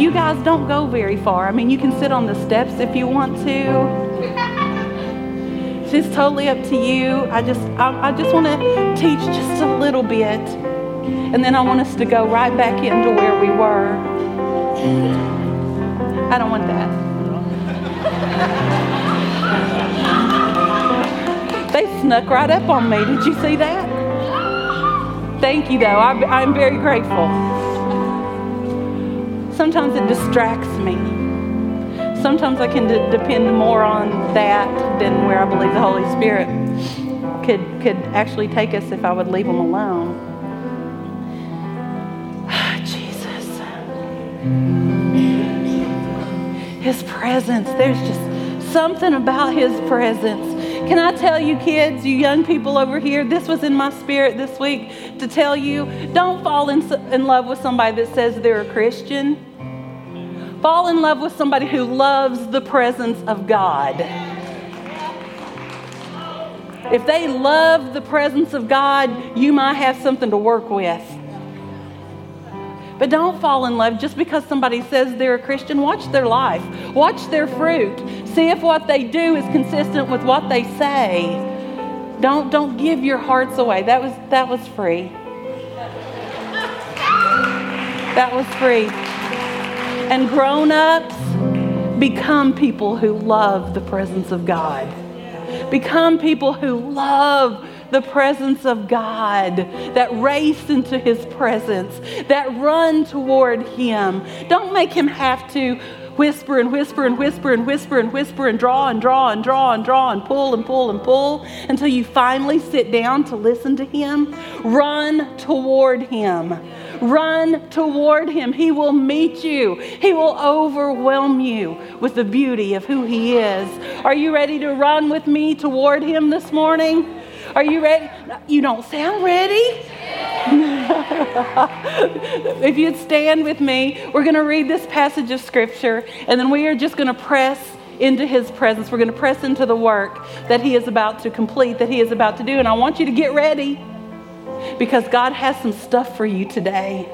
And you guys don't go very far. I mean, you can sit on the steps if you want to. It's just totally up to you. I just want to teach just a little bit. And then I want us to go right back into where we were. I don't want that. They snuck right up on me. Did you see that? Thank you, though. I'm very grateful. Sometimes it distracts me. Sometimes I can depend more on that than where I believe the Holy Spirit could actually take us if I would leave them alone. His presence, there's just something about His presence. Can I tell you kids, you young people over here, this was in my spirit this week to tell you, don't fall in love with somebody that says they're a Christian. Fall in love with somebody who loves the presence of God. If they love the presence of God, you might have something to work with. But don't fall in love just because somebody says they're a Christian. Watch their life. Watch their fruit. See if what they do is consistent with what they say. Don't give your hearts away. That was free. That was free. And grown-ups, become people who love the presence of God. Become people who love the presence of God, that race into His presence, that run toward Him. Don't make Him have to whisper and whisper and whisper and whisper and whisper and draw and draw and draw and draw and pull and pull and pull until you finally sit down to listen to Him. Run toward Him. Run toward Him. He will meet you. He will overwhelm you with the beauty of who He is. Are you ready to run with me toward Him this morning? Are you ready? You don't sound ready. If you'd stand with me, we're going to read this passage of Scripture, and then we are just going to press into His presence. We're going to press into the work that He is about to complete, that He is about to do. And I want you to get ready, because God has some stuff for you today.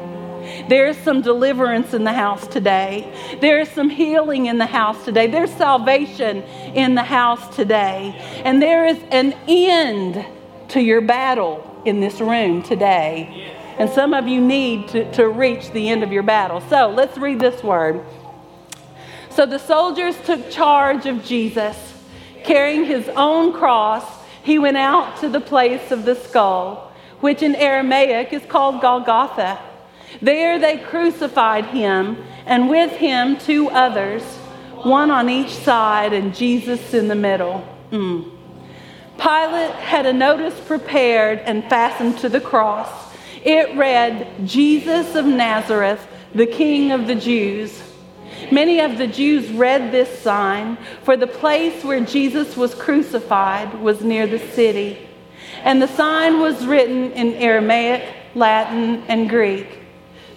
There's some deliverance in the house today. There's some healing in the house today. There's salvation in the house today. And there is an end to your battle in this room today. And some of you need to reach the end of your battle. So let's read this word. So the soldiers took charge of Jesus, carrying His own cross. He went out to the place of the skull, which in Aramaic is called Golgotha. There they crucified Him, and with Him 2 others, one on each side and Jesus in the middle. Pilate had a notice prepared and fastened to the cross. It read, "Jesus of Nazareth, the King of the Jews." Many of the Jews read this sign, for the place where Jesus was crucified was near the city. And the sign was written in Aramaic, Latin, and Greek.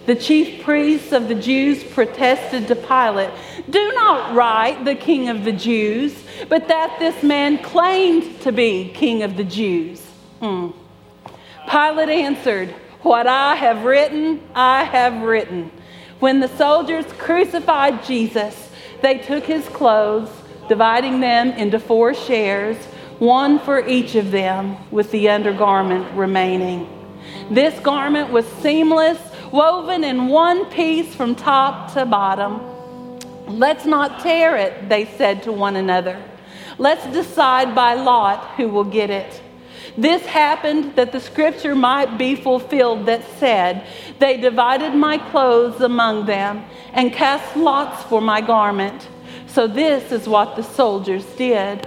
The chief priests of the Jews protested to Pilate, "Do not write 'the King of the Jews,' but that this man claimed to be King of the Jews." Pilate answered, "What I have written, I have written." When the soldiers crucified Jesus, they took His clothes, dividing them into 4 shares, one for each of them, with the undergarment remaining. This garment was seamless, woven in one piece from top to bottom. "Let's not tear it," they said to one another. "Let's decide by lot who will get it." This happened that the Scripture might be fulfilled that said, "They divided my clothes among them and cast lots for my garment." So this is what the soldiers did.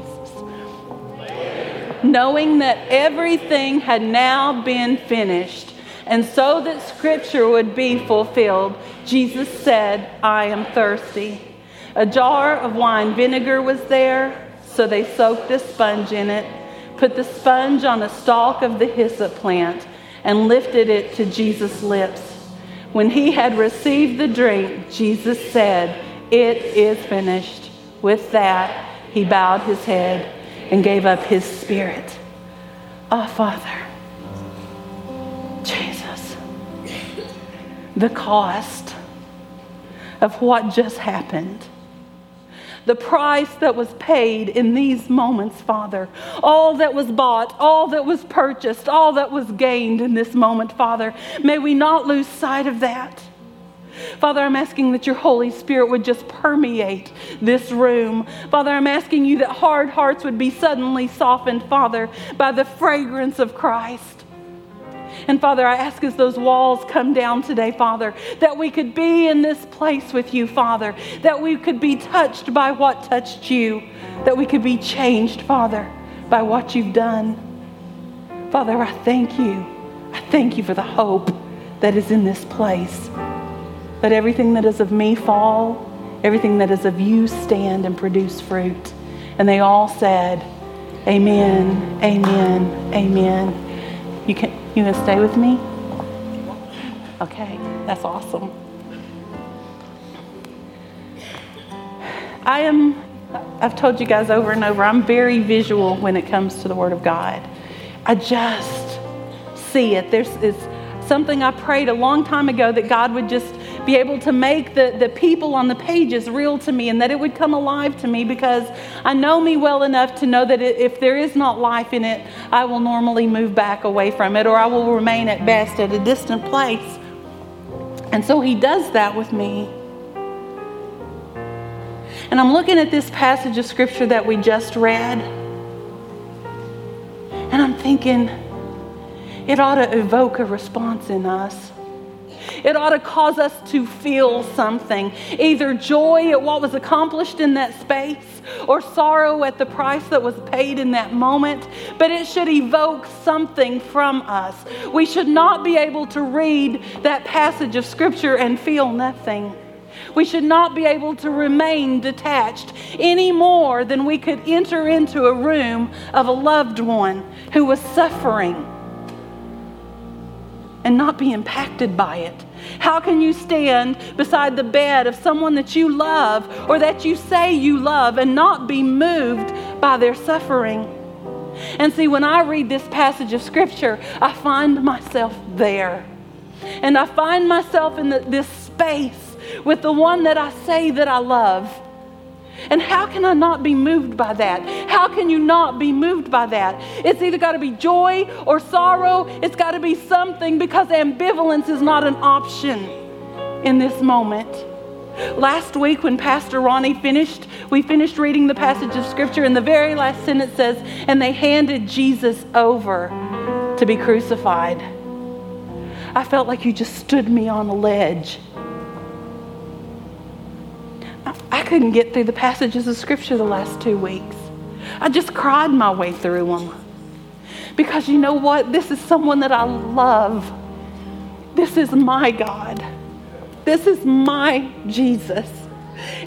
Knowing that everything had now been finished, and so that Scripture would be fulfilled, Jesus said, "I am thirsty." A jar of wine vinegar was there, so they soaked a sponge in it, put the sponge on a stalk of the hyssop plant, and lifted it to Jesus' lips. When he had received the drink, Jesus said, "It is finished." With that, he bowed his head and gave up his spirit. Oh, Father, Jesus, the cost of what just happened, the price that was paid in these moments, Father, all that was bought, all that was purchased, all that was gained in this moment, Father, may we not lose sight of that. Father, I'm asking that your Holy Spirit would just permeate this room. Father, I'm asking you that hard hearts would be suddenly softened, Father, by the fragrance of Christ. And Father, I ask as those walls come down today, Father, that we could be in this place with you, Father, that we could be touched by what touched you, that we could be changed, Father, by what you've done. Father, I thank you. I thank you for the hope that is in this place. Let everything that is of me fall, everything that is of you stand and produce fruit. And they all said, Amen, Amen, Amen. You gonna stay with me? Okay, that's awesome. I've told you guys over and over, I'm very visual when it comes to the Word of God. I just see it. It's something I prayed a long time ago that God would just be able to make the people on the pages real to me and that it would come alive to me, because I know me well enough to know that if there is not life in it, I will normally move back away from it, or I will remain at best at a distant place. And so he does that with me. And I'm looking at this passage of scripture that we just read, and I'm thinking it ought to evoke a response in us. It ought to cause us to feel something, either joy at what was accomplished in that space or sorrow at the price that was paid in that moment, but it should evoke something from us. We should not be able to read that passage of Scripture and feel nothing. We should not be able to remain detached any more than we could enter into a room of a loved one who was suffering and not be impacted by it. How can you stand beside the bed of someone that you love or that you say you love and not be moved by their suffering? And see, when I read this passage of Scripture, I find myself there. And I find myself in this space with the one that I say that I love. And how can I not be moved by that? How can you not be moved by that? It's either got to be joy or sorrow. It's got to be something, because ambivalence is not an option in this moment. Last week when Pastor Ronnie we finished reading the passage of Scripture, and the very last sentence says, and they handed Jesus over to be crucified. I felt like you just stood me on a ledge. I couldn't get through the passages of Scripture the last 2 weeks. I just cried my way through them. Because you know what? This is someone that I love. This is my God. This is my Jesus.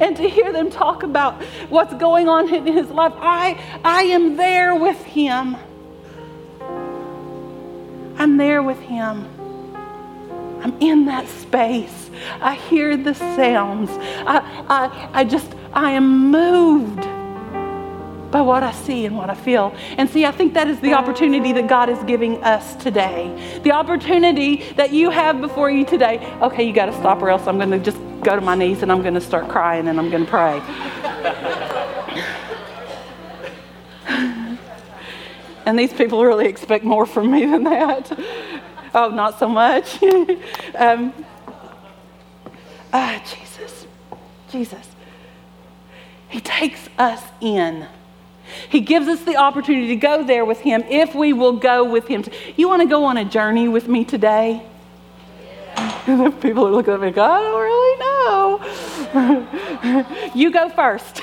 And to hear them talk about what's going on in his life, I am there with him. I'm there with him. I'm in that space. I hear the sounds. I am moved by what I see and what I feel. And see, I think that is the opportunity that God is giving us today. The opportunity that you have before you today. Okay, you got to stop, or else I'm going to just go to my knees and I'm going to start crying and I'm going to pray. And these people really expect more from me than that. Oh, not so much. Jesus. He takes us in. He gives us the opportunity to go there with him if we will go with him. You want to go on a journey with me today? Yeah. People are looking at me like, I don't really know. You go first.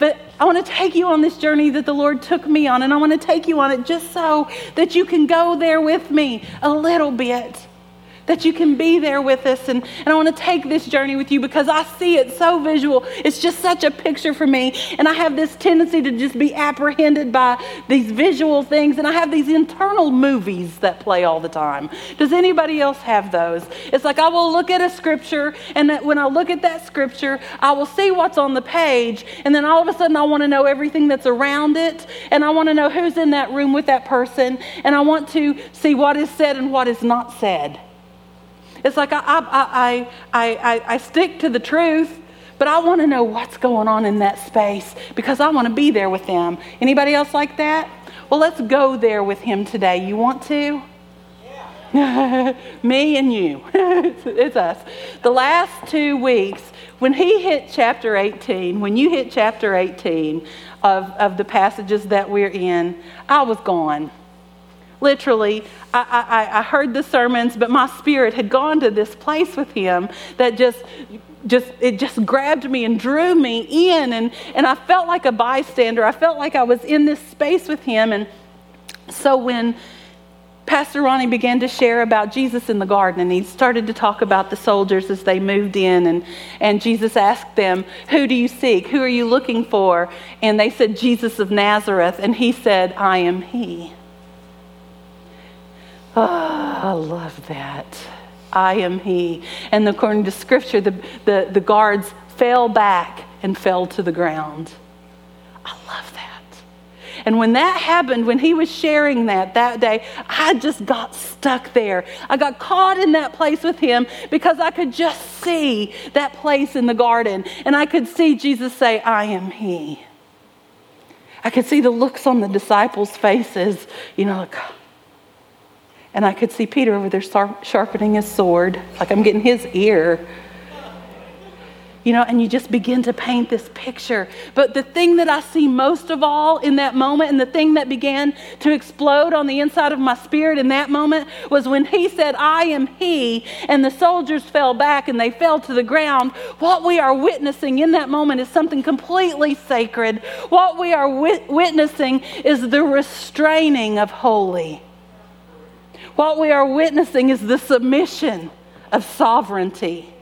But I want to take you on this journey that the Lord took me on, and I want to take you on it just so that you can go there with me a little bit. that you can be there with us. And I want to take this journey with you because I see it so visual. It's just such a picture for me. And I have this tendency to just be apprehended by these visual things. And I have these internal movies that play all the time. Does anybody else have those? It's like I will look at a scripture, and when I look at that scripture, I will see what's on the page. And then all of a sudden, I want to know everything that's around it. And I want to know who's in that room with that person. And I want to see what is said and what is not said. It's like I stick to the truth, but I want to know what's going on in that space because I want to be there with them. Anybody else like that? Well, let's go there with him today. You want to? Yeah. Me and you. It's us. The last 2 weeks, when he hit chapter 18, when you hit chapter 18 of the passages that we're in, I was gone. Literally, I heard the sermons, but my spirit had gone to this place with him that just grabbed me and drew me in, and I felt like a bystander. I felt like I was in this space with him. And so when Pastor Ronnie began to share about Jesus in the garden, and he started to talk about the soldiers as they moved in, and Jesus asked them, "Who do you seek? Who are you looking for?" And they said, "Jesus of Nazareth." And he said, "I am he." Oh, I love that. I am he. And according to scripture, the guards fell back and fell to the ground. I love that. And when that happened, when he was sharing that day, I just got stuck there. I got caught in that place with him because I could just see that place in the garden. And I could see Jesus say, "I am he." I could see the looks on the disciples' faces, like... And I could see Peter over there sharpening his sword, like I'm getting his ear. And you just begin to paint this picture. But the thing that I see most of all in that moment, and the thing that began to explode on the inside of my spirit in that moment, was when he said, "I am he," and the soldiers fell back and they fell to the ground. What we are witnessing in that moment is something completely sacred. What we are witnessing is the restraining of holy. What we are witnessing is the submission of sovereignty.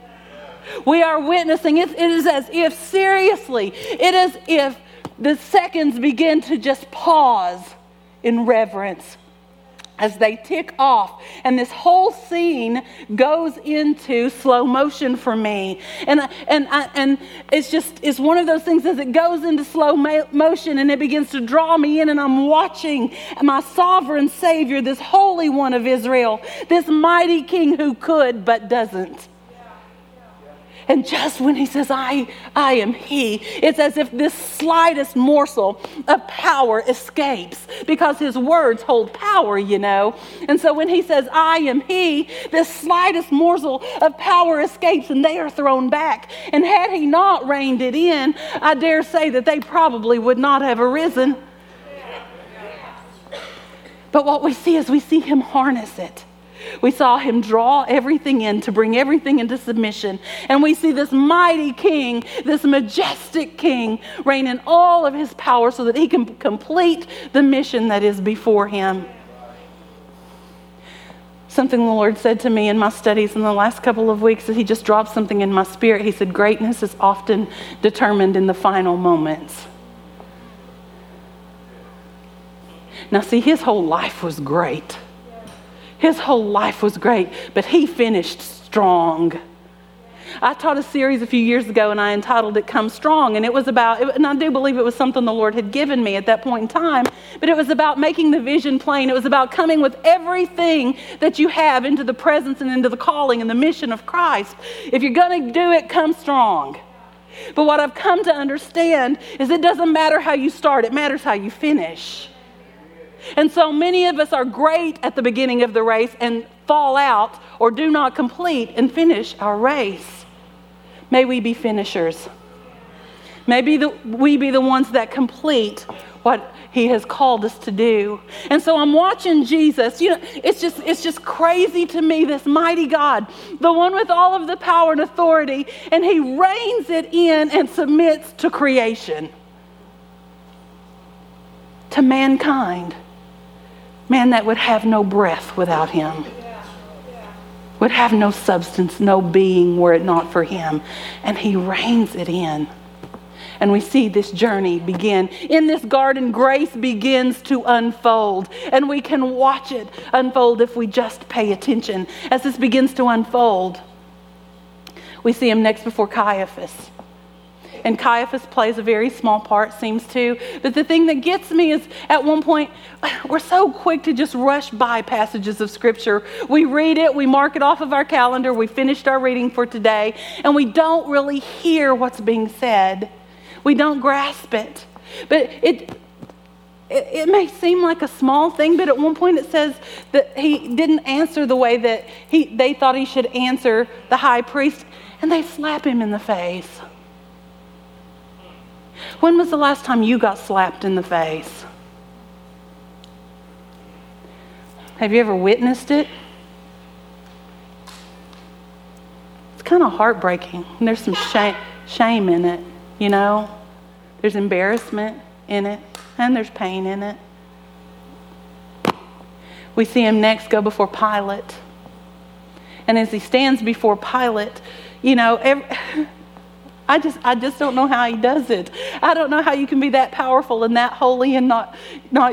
We are witnessing, it is as if, seriously, it is if the seconds begin to just pause in reverence as they tick off. And this whole scene goes into slow motion for me. And it's one of those things, as it goes into slow motion and it begins to draw me in, and I'm watching my sovereign Savior, this Holy One of Israel, this mighty King who could but doesn't. And just when he says, I am he, it's as if this slightest morsel of power escapes, because his words hold power, And so when he says, "I am he," this slightest morsel of power escapes and they are thrown back. And had he not reined it in, I dare say that they probably would not have arisen. But what we see is we see him harness it. We saw him draw everything in to bring everything into submission. And we see this mighty king, this majestic king, reign in all of his power so that he can complete the mission that is before him. Something the Lord said to me in my studies in the last couple of weeks, is he just dropped something in my spirit. He said, "Greatness is often determined in the final moments." Now see, his whole life was great. His whole life was great, but he finished strong. I taught a series a few years ago, and I entitled it "Come Strong," and it was about, and I do believe it was something the Lord had given me at that point in time, but it was about making the vision plain. It was about coming with everything that you have into the presence and into the calling and the mission of Christ. If you're going to do it, come strong. But what I've come to understand is it doesn't matter how you start, it matters how you finish. And so many of us are great at the beginning of the race and fall out or do not complete and finish our race. May we be finishers. May we be the ones that complete what he has called us to do. And so I'm watching Jesus. It's just crazy to me, this mighty God, the one with all of the power and authority, and he reigns it in and submits to creation, to mankind. Man, that would have no breath without him. would have no substance, no being, were it not for him. And he reigns it in. And we see this journey begin. In this garden, grace begins to unfold. And we can watch it unfold if we just pay attention. As this begins to unfold, we see him next before Caiaphas. And Caiaphas plays a very small part, seems to. But the thing that gets me is, at one point, we're so quick to just rush by passages of Scripture. We read it, we mark it off of our calendar, we finished our reading for today, and we don't really hear what's being said. We don't grasp it. But it may seem like a small thing, but at one point it says that he didn't answer the way that they thought he should answer the high priest, and they slap him in the face. When was the last time you got slapped in the face? Have you ever witnessed it? It's kind of heartbreaking. And there's some shame in it, you know? There's embarrassment in it, and there's pain in it. We see him next go before Pilate. And as he stands before Pilate, you know, I just don't know how he does it. I don't know how you can be that powerful and that holy and not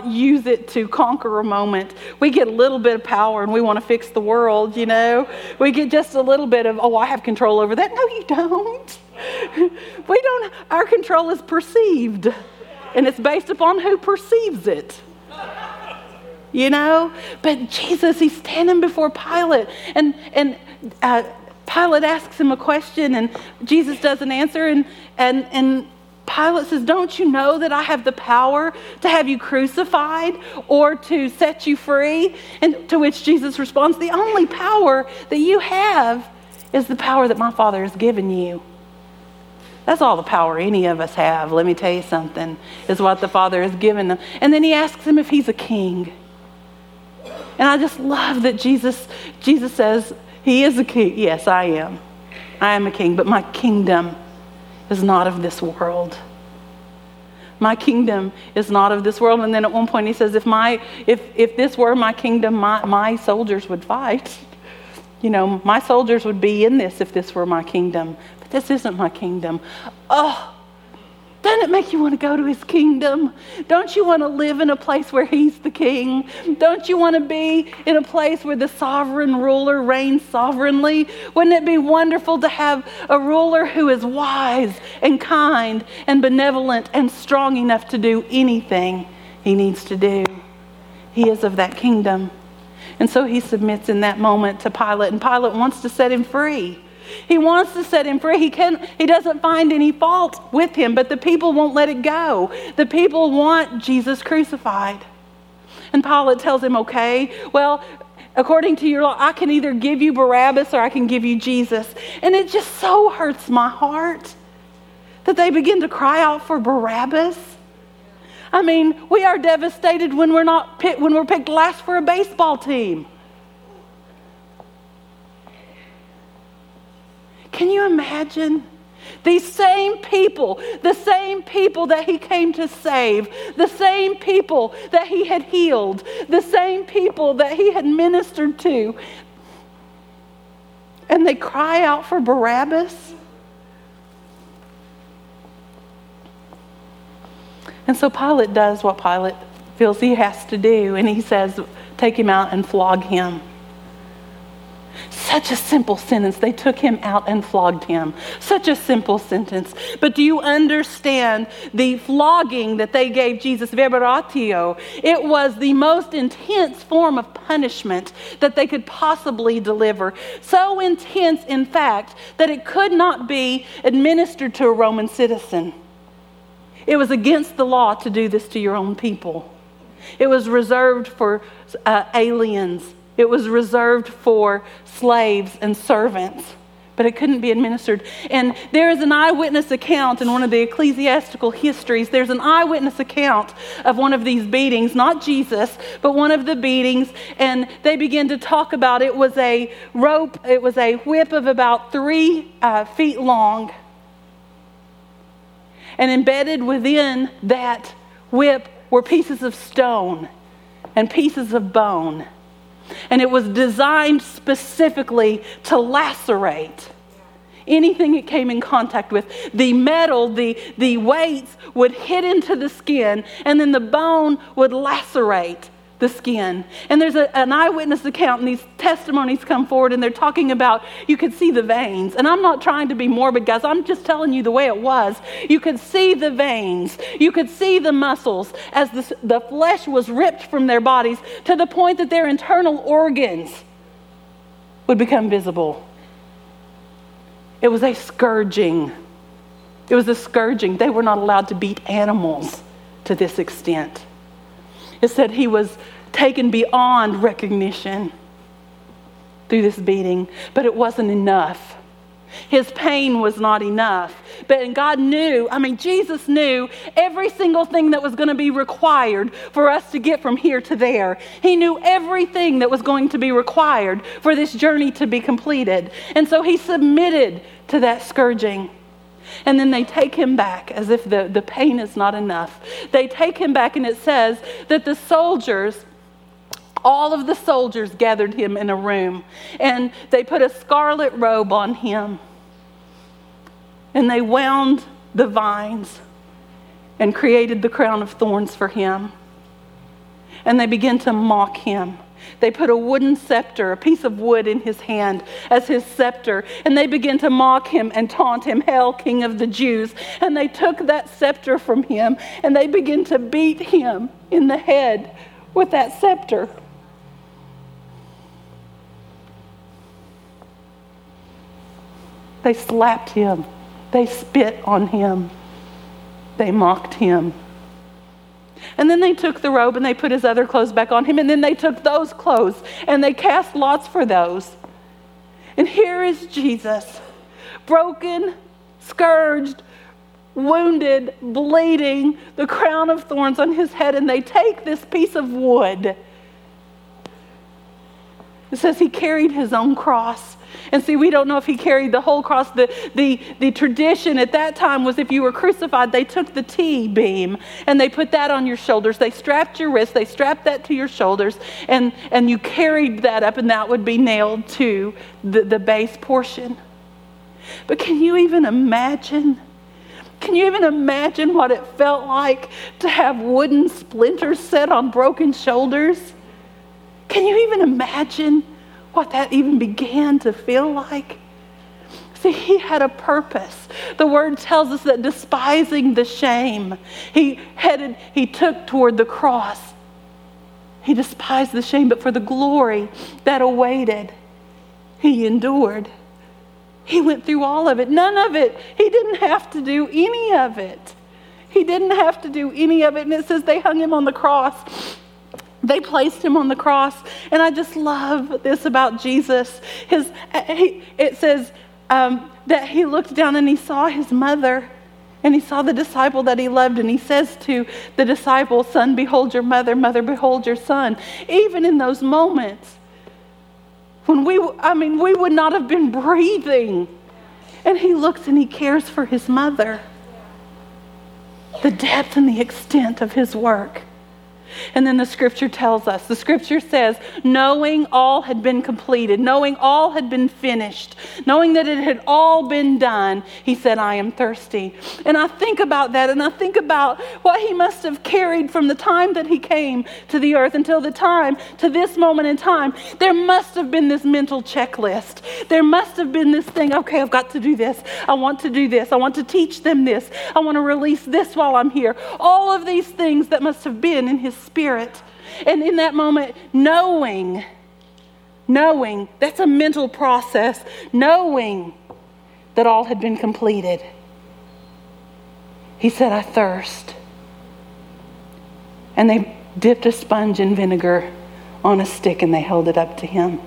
use it to conquer a moment. We get a little bit of power and we want to fix the world, you know. We get just a little bit of, I have control over that. No, you don't. We don't. Our control is perceived, and it's based upon who perceives it. You know? But Jesus, he's standing before Pilate, and Pilate asks him a question, and Jesus doesn't answer, and Pilate says, "Don't you know that I have the power to have you crucified or to set you free?" And to which Jesus responds, "The only power that you have is the power that my Father has given you." That's all the power any of us have, let me tell you something, is what the Father has given them. And then he asks him if he's a king. And I just love that Jesus says, "He is a king. Yes, I am. I am a king, but my kingdom is not of this world. My kingdom is not of this world." And then at one point he says, if this were my kingdom, my soldiers would fight. You know, my soldiers would be in this if this were my kingdom. But this isn't my kingdom. Oh, doesn't it make you want to go to his kingdom? Don't you want to live in a place where he's the king? Don't you want to be in a place where the sovereign ruler reigns sovereignly? Wouldn't it be wonderful to have a ruler who is wise and kind and benevolent and strong enough to do anything he needs to do? He is of that kingdom. And so he submits in that moment to Pilate, and Pilate wants to set him free. He wants to set him free. He doesn't find any fault with him, but the people won't let it go. The people want Jesus crucified. And Pilate tells him, "Okay, well, according to your law, I can either give you Barabbas or I can give you Jesus." And it just so hurts my heart that they begin to cry out for Barabbas. I mean, we are devastated when we're picked last for a baseball team. Can you imagine? These same people, the same people that he came to save, the same people that he had healed, the same people that he had ministered to, and they cry out for Barabbas. And so Pilate does what Pilate feels he has to do, and he says, "Take him out and flog him." Such a simple sentence. They took him out and flogged him. Such a simple sentence. But do you understand the flogging that they gave Jesus, verberatio? It was the most intense form of punishment that they could possibly deliver. So intense, in fact, that it could not be administered to a Roman citizen. It was against the law to do this to your own people. It was reserved for aliens. It was reserved for slaves and servants, but it couldn't be administered. And there is an eyewitness account in one of the ecclesiastical histories. There's an eyewitness account of one of these beatings, not Jesus, but one of the beatings. And they begin to talk about it was a rope, it was a whip of about 3 feet long. And embedded within that whip were pieces of stone and pieces of bone. And it was designed specifically to lacerate anything it came in contact with. The metal, the weights would hit into the skin, and then the bone would lacerate the skin. And there's an eyewitness account, and these testimonies come forward, and they're talking about, you could see the veins. And I'm not trying to be morbid, guys. I'm just telling you the way it was. You could see the veins. You could see the muscles as the flesh was ripped from their bodies, to the point that their internal organs would become visible. It was a scourging. It was a scourging. They were not allowed to beat animals to this extent. It said he was taken beyond recognition through this beating, but it wasn't enough. His pain was not enough. But God knew, Jesus knew every single thing that was going to be required for us to get from here to there. He knew everything that was going to be required for this journey to be completed. And so he submitted to that scourging. And then they take him back as if the pain is not enough. They take him back, and it says that all of the soldiers gathered him in a room, and they put a scarlet robe on him, and they wound the vines and created the crown of thorns for him. And they began to mock him. They put a wooden scepter, a piece of wood in his hand as his scepter, and they began to mock him and taunt him, "Hail, King of the Jews." And they took that scepter from him, and they began to beat him in the head with that scepter. They slapped him. They spit on him. They mocked him. And then they took the robe and they put his other clothes back on him. And then they took those clothes and they cast lots for those. And here is Jesus, broken, scourged, wounded, bleeding, the crown of thorns on his head. And they take this piece of wood. It says he carried his own cross. And see, we don't know if he carried the whole cross. The tradition at that time was, if you were crucified, they took the T-beam and they put that on your shoulders. They strapped your wrist. They strapped that to your shoulders. And you carried that up, and that would be nailed to the base portion. But can you even imagine? Can you even imagine what it felt like to have wooden splinters set on broken shoulders? Can you even imagine what that even began to feel like? See, he had a purpose. The word tells us that, despising the shame, he took toward the cross. He despised the shame, but for the glory that awaited, he endured. He went through all of it. None of it. He didn't have to do any of it. He didn't have to do any of it. And it says they hung him on the cross. They placed him on the cross. And I just love this about Jesus. It says that he looked down and he saw his mother, and he saw the disciple that he loved. And he says to the disciple, "Son, behold your mother. Mother, behold your son." Even in those moments when we would not have been breathing. And he looks and he cares for his mother. The depth and the extent of his work. And then the scripture tells us, the scripture says, knowing all had been completed, knowing all had been finished, knowing that it had all been done, he said, "I am thirsty." And I think about that, and I think about what he must have carried from the time that he came to the earth until the time, to this moment in time. There must have been this mental checklist. There must have been this thing, okay, I've got to do this. I want to do this. I want to teach them this. I want to release this while I'm here. All of these things that must have been in his spirit. And in that moment, knowing, that's a mental process, knowing that all had been completed. He said, "I thirst." And they dipped a sponge in vinegar on a stick and they held it up to him.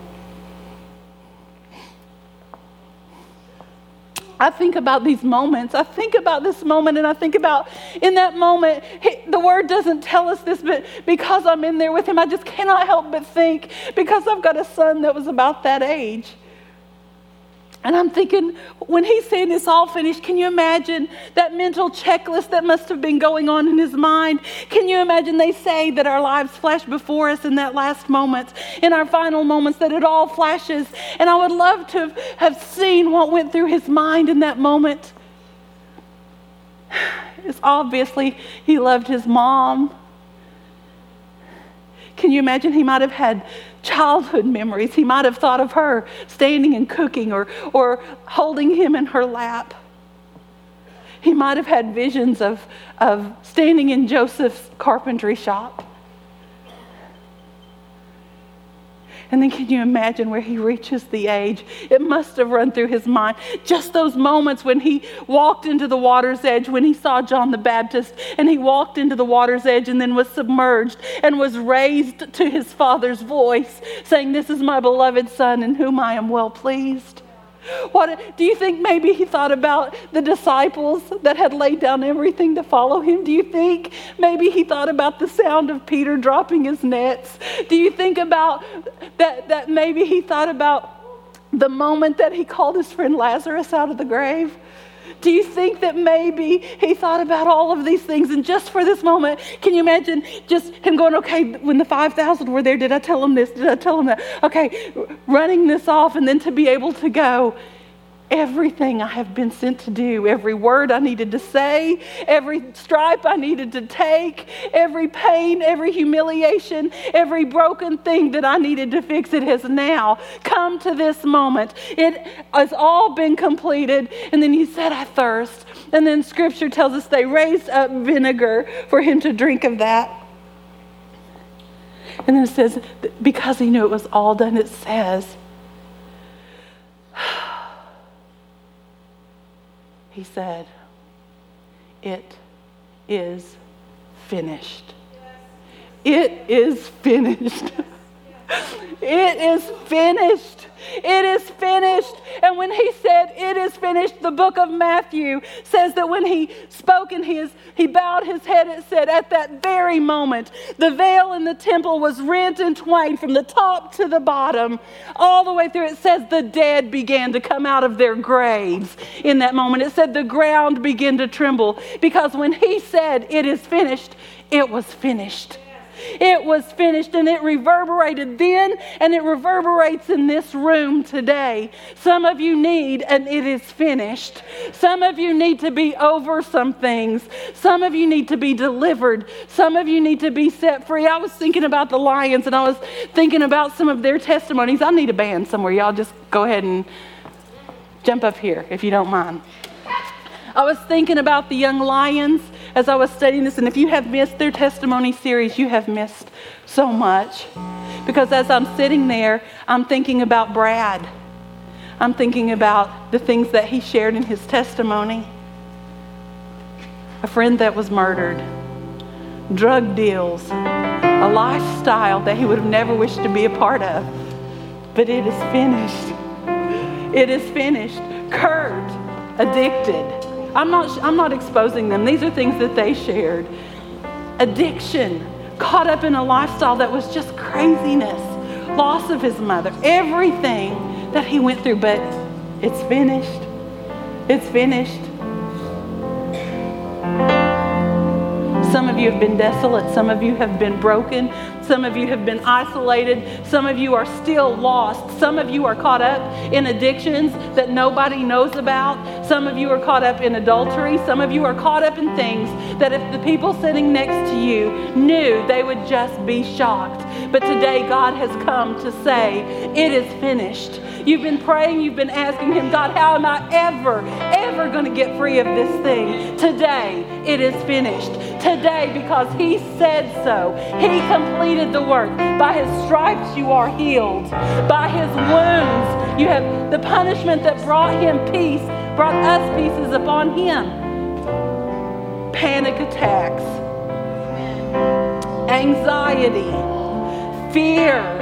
I think about these moments. I think about this moment, and I think about in that moment, the word doesn't tell us this, but because I'm in there with him, I just cannot help but think, because I've got a son that was about that age, And I'm thinking, when he's saying it's all finished, can you imagine that mental checklist that must have been going on in his mind? Can you imagine they say that our lives flash before us in that last moment, in our final moments, that it all flashes? And I would love to have seen what went through his mind in that moment. It's obviously he loved his mom. Can you imagine he might have had childhood memories? He might have thought of her standing and cooking or holding him in her lap. He might have had visions of standing in Joseph's carpentry shop. And then can you imagine where he reaches the age? It must have run through his mind. Just those moments when he walked into the water's edge, when he saw John the Baptist, and he walked into the water's edge and then was submerged and was raised to his father's voice, saying, "This is my beloved son in whom I am well pleased." What do you think? Maybe he thought about the disciples that had laid down everything to follow him. Do you think maybe he thought about the sound of Peter dropping his nets? Do you think about that maybe he thought about the moment that he called his friend Lazarus out of the grave? Do you think that maybe he thought about all of these things? And just for this moment, can you imagine just him going, okay, when the 5,000 were there, did I tell them this? Did I tell them that? Okay, running this off, and then to be able to go, everything I have been sent to do, every word I needed to say, every stripe I needed to take, every pain, every humiliation, every broken thing that I needed to fix, it has now come to this moment. It has all been completed. And then he said, I thirst. And then scripture tells us they raised up vinegar for him to drink of that. And then it says, because he knew it was all done, it says, he said, it is finished. Yes. It is finished. Yes. It is finished. It is finished. And when he said, it is finished, the book of Matthew says that when he spoke and he bowed his head, it said, at that very moment, the veil in the temple was rent in twain from the top to the bottom. All the way through, it says the dead began to come out of their graves in that moment. It said the ground began to tremble, because when he said, it is finished, it was finished. It was finished, and it reverberated then, and it reverberates in this room today. Some of you need an it is finished. Some of you need to be over some things. Some of you need to be delivered. Some of you need to be set free. I was thinking about the Lions, and I was thinking about some of their testimonies. I need a band somewhere. Y'all just go ahead and jump up here if you don't mind. I was thinking about the young lions as I was studying this, and if you have missed their testimony series, you have missed so much. Because as I'm sitting there, I'm thinking about Brad. I'm thinking about the things that he shared in his testimony. A friend that was murdered, drug deals, a lifestyle that he would have never wished to be a part of. But it is finished. It is finished. Kurt, addicted. I'm not exposing them. These are things that they shared. Addiction, caught up in a lifestyle that was just craziness, loss of his mother, everything that he went through, but it's finished. It's finished. Some of you have been desolate. Some of you have been broken. Some of you have been isolated. Some of you are still lost. Some of you are caught up in addictions that nobody knows about. Some of you are caught up in adultery. Some of you are caught up in things that if the people sitting next to you knew, they would just be shocked. But today God has come to say, it is finished. You've been praying, you've been asking him, God, how am I ever going to get free of this thing? Today, it is finished. Today, because he said so. He completed the work. By his stripes, you are healed. By his wounds, you have the punishment that brought him peace, brought us peace upon him. Panic attacks, anxiety, fear.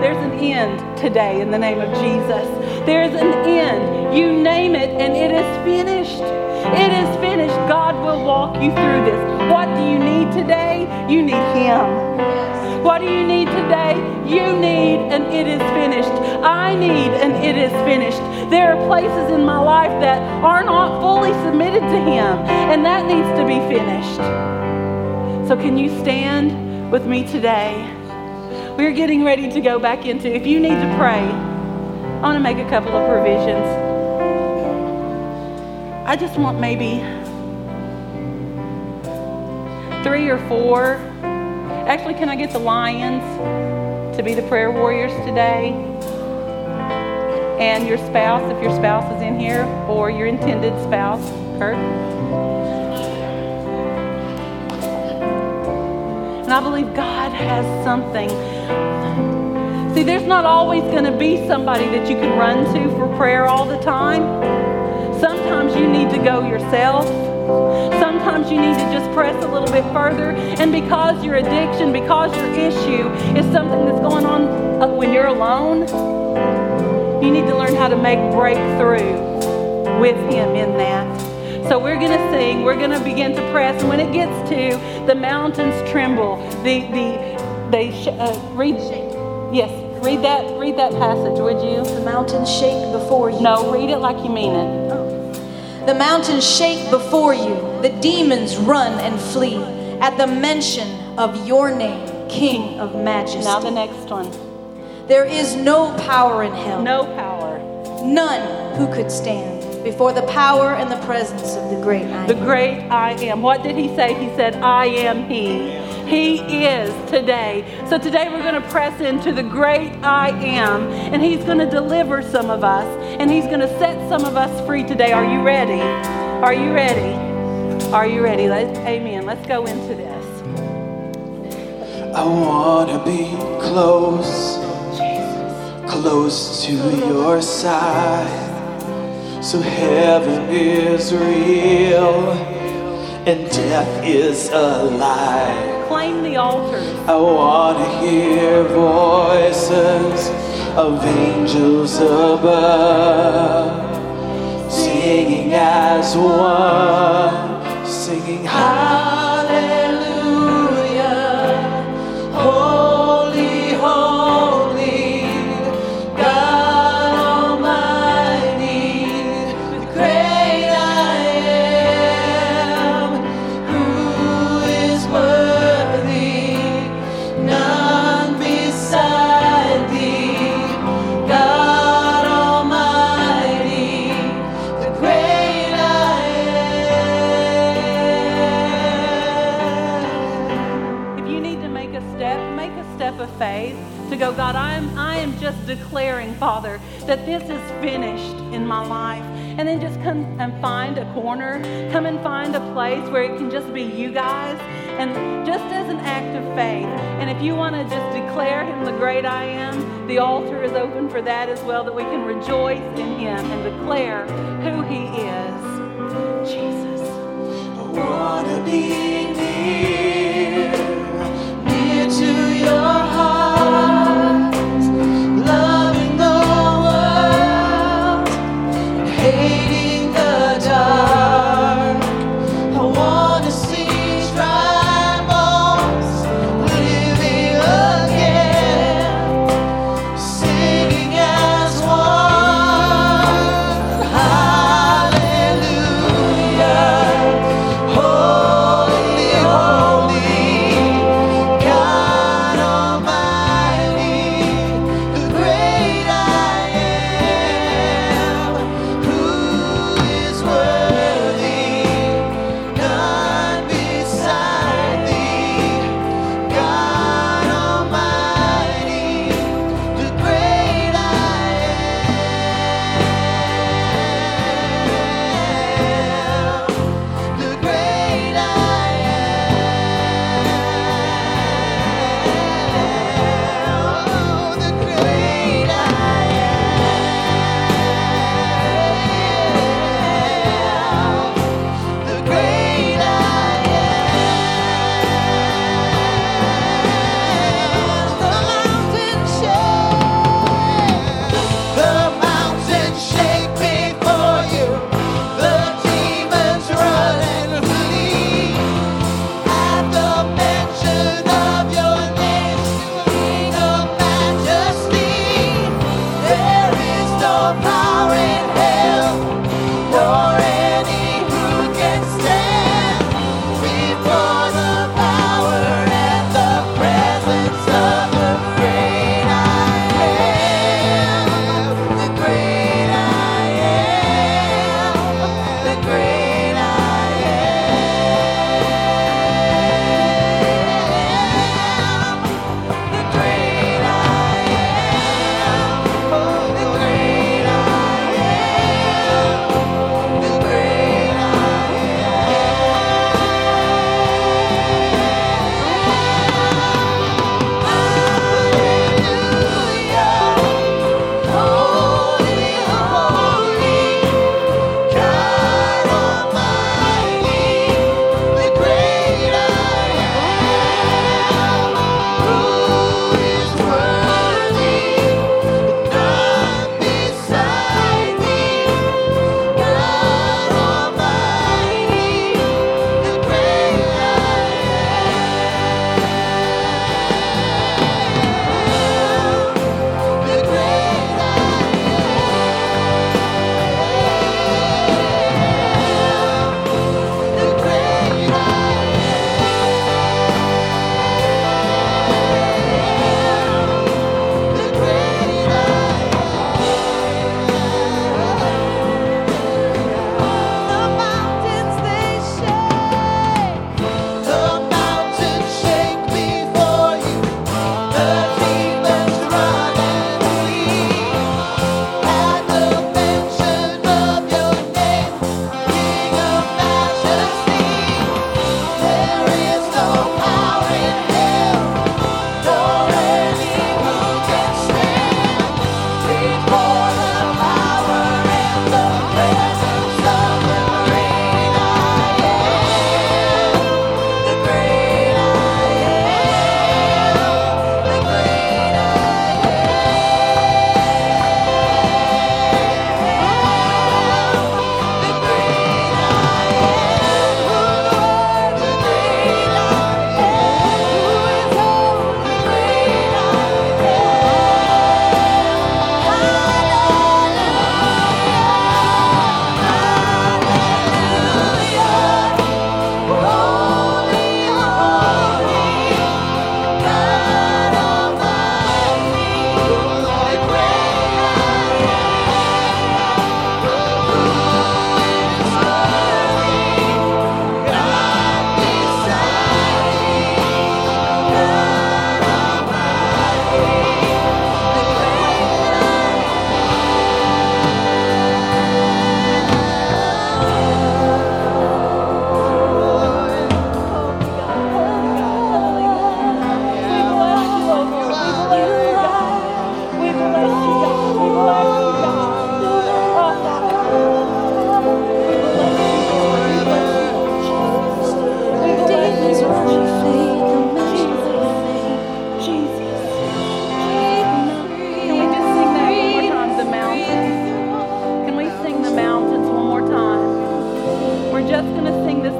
There's an end today in the name of Jesus. There's an end. You name it, and it is finished. It is finished. God will walk you through this. What do you need today? You need him. What do you need today? You need an it is finished. I need an it is finished. There are places in my life that are not fully submitted to Him, and that needs to be finished. So can you stand with me today? We're getting ready to go back into, if you need to pray, I want to make a couple of provisions. I just want maybe 3 or 4. Actually, can I get the Lions to be the prayer warriors today? And your spouse, if your spouse is in here, or your intended spouse, Kurt. And I believe God has something. See, there's not always going to be somebody that you can run to for prayer all the time. Sometimes you need to go yourself. Sometimes you need to just press a little bit further, and because your addiction, because your issue is something that's going on when you're alone, you need to learn how to make breakthrough with Him in that. So we're going to sing, we're going to begin to press, and when it gets to the mountains tremble, read that passage, would you? The mountains shake before you. No, read it like you mean it. The mountains shake before you. The demons run and flee at the mention of your name, King of Majesty. Now the next one. There is no power in hell. No power. None who could stand before the power and the presence of the great I am. The great I am. What did he say? He said, I am he. He is today. So today we're going to press into the great I am, and He's going to deliver some of us, and He's going to set some of us free today. Are you ready? Are you ready? Are you ready? Amen. Let's go into this. I want to be close, Jesus. Close to your side. So heaven is real and death is a lie. Claim the altar. I want to hear voices of angels above, singing as one, singing hallelujah, holy, holy, God Almighty, the great. Faith to go, God, I am just declaring, Father, that this is finished in my life. And then just come and find a corner, come and find a place where it can just be you guys, and just as an act of faith. And if you want to just declare Him the great I am, the altar is open for that as well, that we can rejoice in Him and declare who He is. Jesus, I want to be near to your heart. Hallelujah.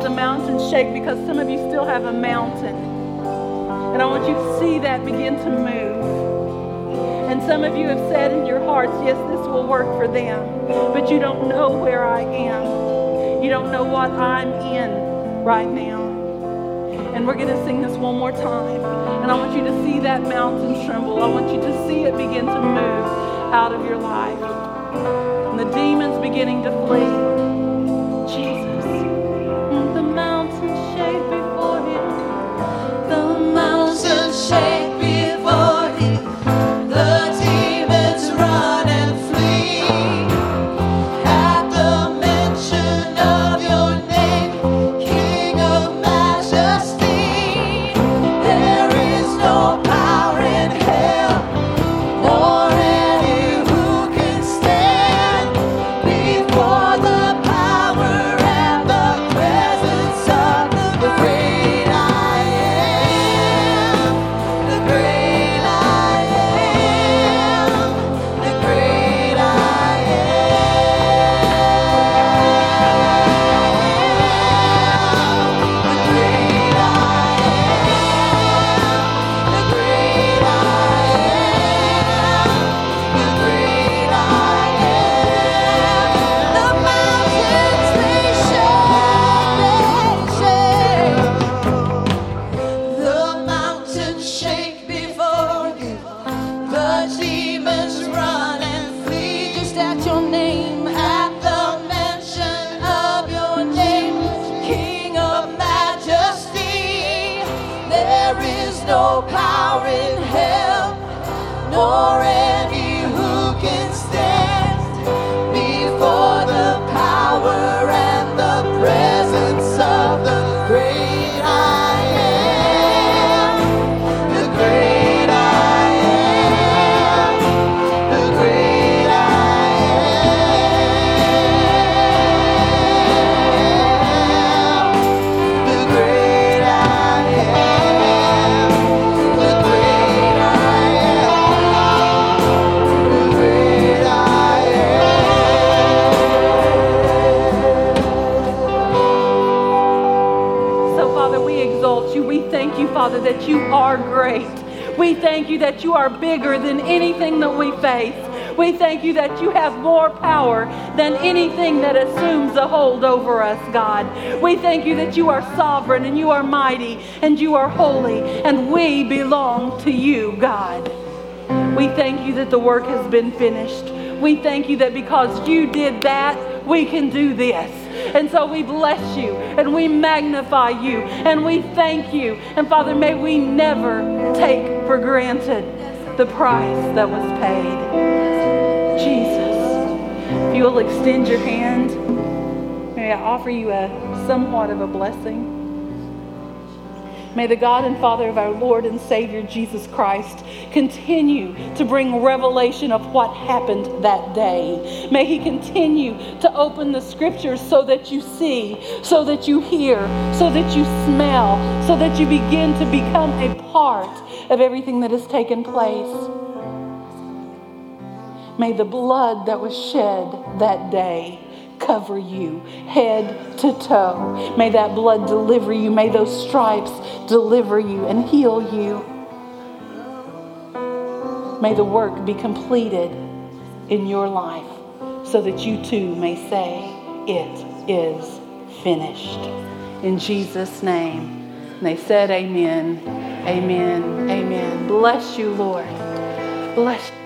the mountain shake, because some of you still have a mountain. And I want you to see that begin to move. And some of you have said in your hearts, yes, this will work for them. But you don't know where I am. You don't know what I'm in right now. And we're going to sing this one more time. And I want you to see that mountain tremble. I want you to see it begin to move out of your life. And the demons beginning to flee. Jesus, the mountain shake before him, the mountain shake before him, the demons run and flee, at the mention of your name, King of Majesty, there is no power in hell, nor any who can stand before the Father, that you are great. We thank you that you are bigger than anything that we face. We thank you that you have more power than anything that assumes a hold over us, God. We thank you that you are sovereign and you are mighty and you are holy and we belong to you, God. We thank you that the work has been finished. We thank you that because you did that, we can do this. And so we bless you and we magnify you and we thank you. And Father, may we never take for granted the price that was paid. Jesus, if you will extend your hand, may I offer you a somewhat of a blessing. May the God and Father of our Lord and Savior Jesus Christ continue to bring revelation of what happened that day. May he continue to open the scriptures so that you see, so that you hear, so that you smell, so that you begin to become a part of everything that has taken place. May the blood that was shed that day cover you head to toe. May that blood deliver you. May those stripes deliver you and heal you. May the work be completed in your life so that you too may say, it is finished. In Jesus' name. And they said, amen, amen, amen. Bless you, Lord. Bless you.